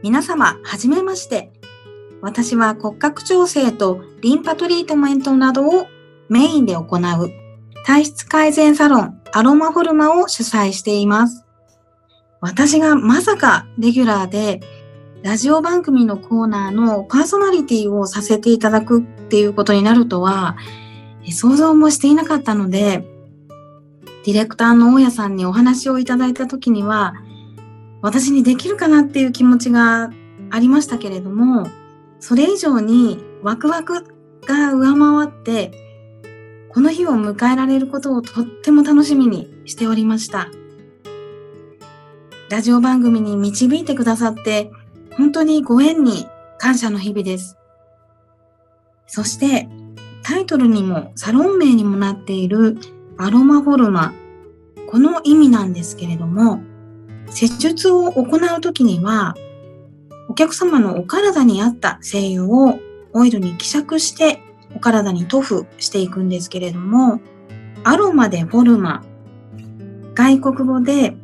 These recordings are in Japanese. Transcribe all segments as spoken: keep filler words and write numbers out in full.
皆様、はじめまして。私は骨格調整とリンパトリートメントなどをメインで行う体質改善サロンアロマフォルマを主催しています。私がまさかレギュラーでラジオ番組のコーナーのパーソナリティをさせていただくっていうことになるとは想像もしていなかったので、ディレクターの大家さんにお話をいただいた時には私にできるかなっていう気持ちがありましたけれども、それ以上にワクワクが上回ってこの日を迎えられることをとっても楽しみにしておりました。ラジオ番組に導いてくださって本当にご縁に感謝の日々です。そしてタイトルにもサロン名にもなっているアロマフォルマ、この意味なんですけれども、施術を行うときにはお客様のお体に合った精油をオイルに希釈してお体に塗布していくんですけれども、アロマでフォルマ、外国語で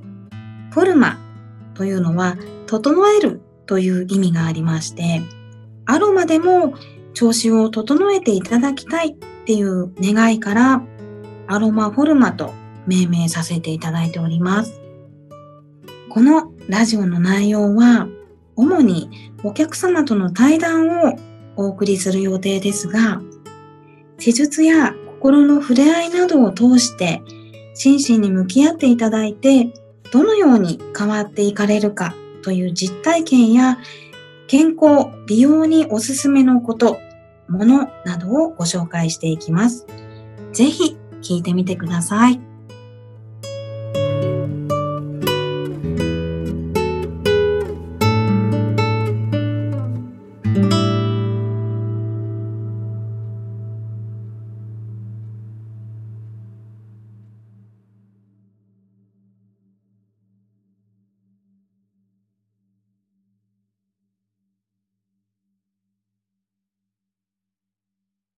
フォルマというのは整えるという意味がありまして、アロマでも調子を整えていただきたいっていう願いからアロマフォルマと命名させていただいております。このラジオの内容は主にお客様との対談をお送りする予定ですが、施術や心の触れ合いなどを通して心身に向き合っていただいて、どのように変わっていかれるかという実体験や健康・美容におすすめのこと、ものなどをご紹介していきます。ぜひ聞いてみてください。